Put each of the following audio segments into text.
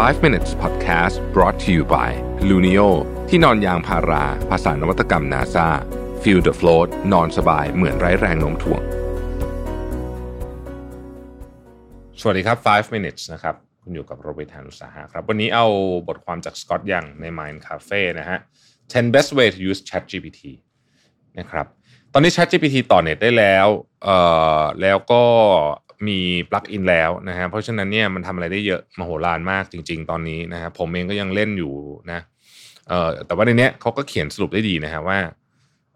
5 minutes podcast brought to you by Lunio ที่นอนยางพาราภาษานวัตกรรม NASA Feel the float นอนสบายเหมือนไร้แรงโน้มถ่วงสวัสดีครับ 5 minutes นะครับคุณอยู่กับโรเบิร์ต หาญอุตสาหะครับวันนี้เอาบทความจากสก็อตยังใน Mind Cafe นะฮะ10 best way to use ChatGPT นะครับตอนนี้ ChatGPT ต่อเน็ตได้แล้วแล้วก็มีปลั๊กอินแล้วนะฮะเพราะฉะนั้นเนี่ยมันทำอะไรได้เยอะมโหฬารมากจริงๆตอนนี้นะฮะผมเองก็ยังเล่นอยู่นะแต่ว่าในเนี้ยเขาก็เขียนสรุปได้ดีนะฮะว่า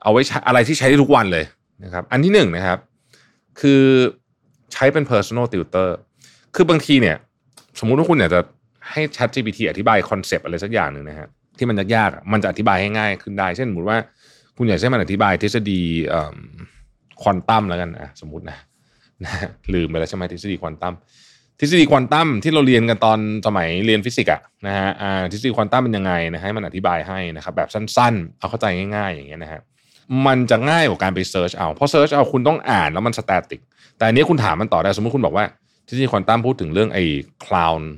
เอาไว้อะไรที่ใช้ได้ทุกวันเลยนะครับอันที่1นะครับคือใช้เป็น personal tutorคือบางทีเนี่ยสมมุติว่าคุณอยากจะให้ ChatGPT อธิบายคอนเซปต์อะไรสักอย่างหนึ่งนะฮะที่มันยากๆมันจะอธิบายให้ง่ายขึ้นได้เช่นสมมุติว่าคุณอยากให้มันอธิบายทฤษฎีควอนตัมแล้วกันอ่ะสมมุตินะลืมไปแล้วใช่ไหมทฤษฎีควอนตัมที่เราเรียนกันตอนสมัยเรียนฟิสิกส์อ่ะนะฮะทฤษฎีควอนตัมเป็นยังไงนะให้มันอธิบายให้นะครับแบบสั้นๆเอาเข้าใจง่ายๆอย่างเงี้ยนะฮะมันจะง่ายกว่าการไปเสิร์ชเอาเพราะเสิร์ชเอาคุณต้องอ่านแล้วมันสแตติกแต่อันนี้คุณถามมันต่อได้สมมุติคุณบอกว่าทฤษฎีควอนตัมพูดถึงเรื่องไอ้คลาวน์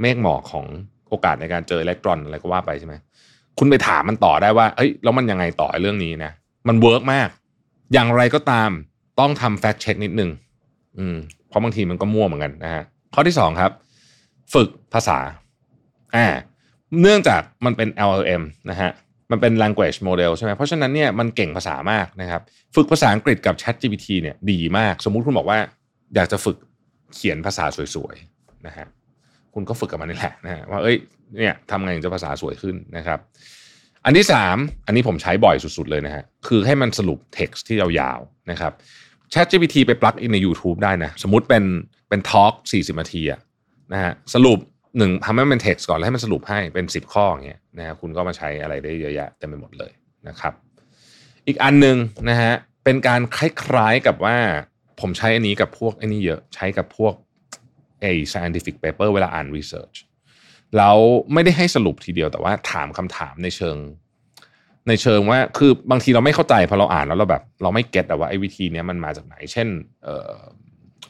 เมฆหมอกของโอกาสในการเจออิเล็กตรอนอะไรก็ว่าไปใช่ไหมคุณไปถามมันต่อได้ว่าเฮ้ยแล้วมันยังไงต่อเรื่องนี้นะมันเวิร์กมากอย่างไรก็ตามต้องทำแฟกต์เช็คนิดนึงเพราะบางทีมันก็มั่วเหมือนกันนะฮะข้อที่2ครับฝึกภาษาเนื่องจากมันเป็น LLM นะฮะมันเป็น language model ใช่ไหมเพราะฉะนั้นเนี่ยมันเก่งภาษามากนะครับฝึกภาษาอังกฤษกับ ChatGPT เนี่ยดีมากสมมุติคุณบอกว่าอยากจะฝึกเขียนภาษาสวยๆนะฮะคุณก็ฝึกกับมันนี่แหละนะว่าเอ้ยเนี่ยทำไงถึงจะภาษาสวยขึ้นนะครับอันที่3อันนี้ผมใช้บ่อยสุดๆเลยนะฮะคือให้มันสรุป text ที่ยาวๆนะครับ ChatGPT ไป plug in ใน YouTube ได้นะสมมุติเป็น talk 40 นาทีอ่ะนะฮะสรุป1ทำให้มันเป็น text ก่อนแล้วให้มันสรุปให้เป็น10ข้ออย่างเงี้ยนะฮะคุณก็มาใช้อะไรได้เยอะแยะเต็มไปหมดเลยนะครับอีกอันนึงนะฮะเป็นการคล้ายๆกับว่าผมใช้อันนี้กับพวกไอ้นี่เยอะใช้กับพวกไอ้ scientific paper เวลาอ่าน research แล้วไม่ได้ให้สรุปทีเดียวแต่ว่าถามคำถามในเชิงว่าคือบางทีเราไม่เข้าใจพอเราอ่านแล้วเราแบบเราไม่เก็ตแต่ว่าไอ้วิธีเนี้ยมันมาจากไหนเช่น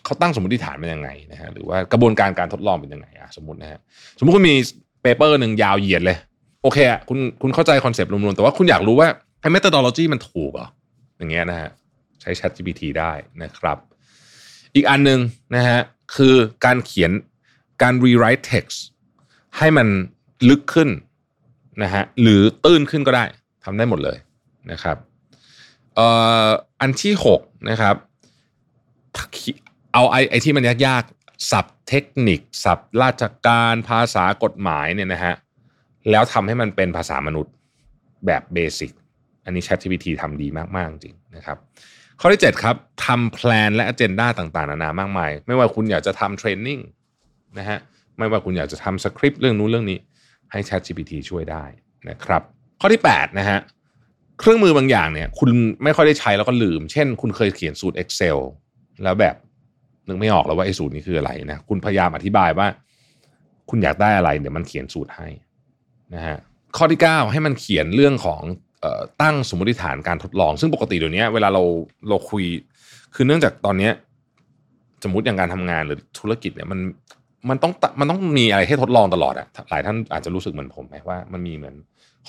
เขาตั้งสมมติฐานเป็นยังไงนะฮะหรือว่ากระบวนการทดลองเป็นยังไงอ่ะสมมุตินะฮะสมมุติคุณมี paper นึงยาวเหยียดเลยโอเคอ่ะคุณเข้าใจคอนเซปต์รวมๆแต่ว่าคุณอยากรู้ว่าไอ้ methodology มันถูกเหรออย่างเงี้ยนะฮะใช้ ChatGPT ได้นะครับอีกอันนึงนะฮะคือการเขียนการ rewrite text ให้มันลึกขึ้นนะฮะหรือตื้นขึ้นก็ได้ทำได้หมดเลยนะครับอันที่6นะครับเอาไอ้ที่มันยากๆศัพท์เทคนิคศัพท์ราชการภาษากฎหมายเนี่ยนะฮะแล้วทำให้มันเป็นภาษามนุษย์แบบเบสิกอันนี้ ChatGPT ทำดีมากๆจริงนะครับข้อที่7ครับทำแพลนและ agenda ต่างๆนานามากมายไม่ว่าคุณอยากจะทำเทรนนิ่งนะฮะไม่ว่าคุณอยากจะทำสคริปต์เรื่องนู้นเรื่องนี้ให้ ChatGPT ช่วยได้นะครับข้อที่8นะฮะเครื่องมือบางอย่างเนี่ยคุณไม่ค่อยได้ใช้แล้วก็ลืมเช่นคุณเคยเขียนสูตร Excel แล้วแบบนึกไม่ออกแล้วว่าไอ้สูตรนี้คืออะไรนะคุณพยายามอธิบายว่าคุณอยากได้อะไรเดี๋ยวมันเขียนสูตรให้นะฮะข้อที่9ให้มันเขียนเรื่องของตั้งสมมติฐานการทดลองซึ่งปกติเดี๋ยวนี้เวลาเราคุยคือเนื่องจากตอนนี้สมมติอย่างการทำงานหรือธุรกิจเนี่ยมันต้องมีอะไรให้ทดลองตลอดอะหลายท่านอาจจะรู้สึกเหมือนผมไหมว่ามันมีเหมือน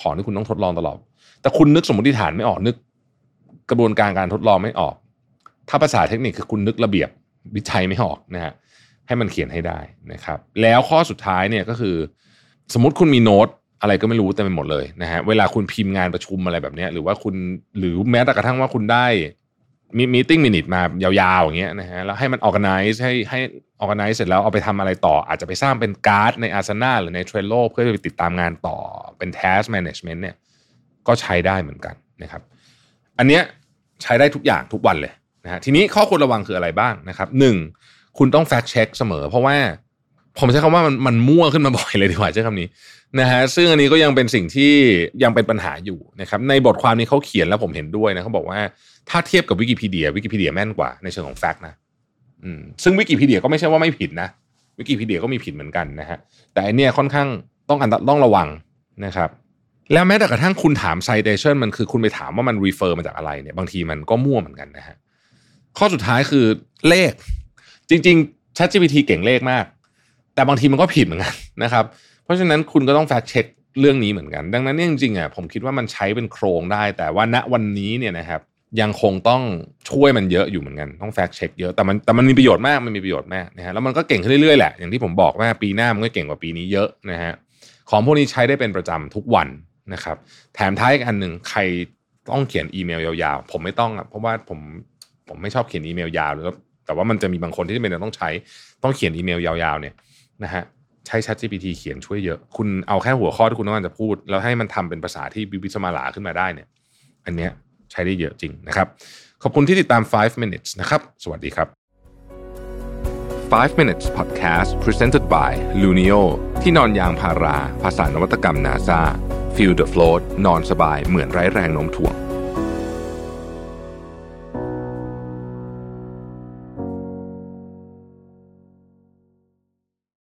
ของที่คุณต้องทดลองตลอดแต่คุณนึกสมมติฐานไม่ออกนึกกระบวนการทดลองไม่ออกถ้าภาษาเทคนิคคือคุณนึกระเบียบวิจัยไม่ออกนะฮะให้มันเขียนให้ได้นะครับแล้วข้อสุดท้ายเนี่ยก็คือสมมติคุณมีโน้ตอะไรก็ไม่รู้เต็มไปหมดเลยนะฮะเวลาคุณพิมพ์งานประชุมอะไรแบบนี้หรือว่าคุณหรือแม้แต่กระทั่งว่าคุณได้มีติ้งมินิทมายาวๆอย่างเงี้ยนะฮะแล้วให้มัน organize ให้ organize เสร็จแล้วเอาไปทำอะไรต่ออาจจะไปสร้างเป็นการ์ดใน Asana หรือใน Trello เพื่อไปติดตามงานต่อเป็น task management เนี่ยก็ใช้ได้เหมือนกันนะครับอันเนี้ยใช้ได้ทุกอย่างทุกวันเลยนะฮะทีนี้ข้อควรระวังคืออะไรบ้างนะครับ1คุณต้อง fact check เสมอเพราะว่าผมใช้คำว่ามันมั่วขึ้นมาบ่อยเลยดีกว่าใช้คำนี้นะฮะซึ่งอันนี้ก็ยังเป็นสิ่งที่ยังเป็นปัญหาอยู่นะครับในบทความนี้เขาเขียนแล้วผมเห็นด้วยนะเขาบอกว่าถ้าเทียบกับ Wikipedia แม่นกว่าในเชิงของแฟกต์นะซึ่ง Wikipedia ก็ไม่ใช่ว่าไม่ผิดนะ Wikipedia ก็มีผิดเหมือนกันนะฮะแต่อันเนี้ยค่อนข้างต้องระวังนะครับแล้วแม้แต่กระทั่งคุณถาม citation มันคือคุณไปถามว่ามัน refer มาจากอะไรเนี่ยบางทีมันก็มั่วเหมือนกันนะฮะข้อสุดท้ายคือเลขจริงๆ ChatGPT เก่งเลขมาก แต่บางทีมันก็ผิดเหมือนกันนะครับเพราะฉะนั้นคุณก็ต้องแฟกต์เช็คเรื่องนี้เหมือนกันดังนั้นเนี่ยจริงๆอ่ะผมคิดว่ามันใช้เป็นโครงได้แต่ว่าณวันนี้เนี่ยนะครับยังคงต้องช่วยมันเยอะอยู่เหมือนกันต้องแฟกต์เช็คเยอะแต่มันมีประโยชน์มากมันมีประโยชน์มากนะฮะแล้วมันก็เก่งขึ้นเรื่อยๆแหละอย่างที่ผมบอกว่าปีหน้ามันก็เก่งกว่าปีนี้เยอะนะฮะของพวกนี้ใช้ได้เป็นประจำทุกวันนะครับแถมท้ายอีกอันนึงใครต้องเขียนอีเมลยาวๆผมไม่ต้องอ่ะเพราะว่าผมไม่ชอบเขียนอีเมลยาวแล้วแต่ว่ามันจะมีบางคนที่ไม่ต้องใช้ต้องเขียนอีเมลยาวๆเนี่ยนะฮะใช้ ChatGPT เขียนช่วยเยอะคุณเอาแค่หัวข้อที่คุณต้องการจะพูดแล้วให้มันทำเป็นภาษาที่วิสมาลาขึ้นมาได้เนี่ยอันเนี้ยใช้ได้เยอะจริงนะครับขอบคุณที่ติดตาม 5 minutes นะครับสวัสดีครับ 5 minutes podcast presented by Lunio ที่นอนยางพาราภาษานวัตกรรม NASA Feel the float นอนสบายเหมือนไร้แรงโน้มถ่วง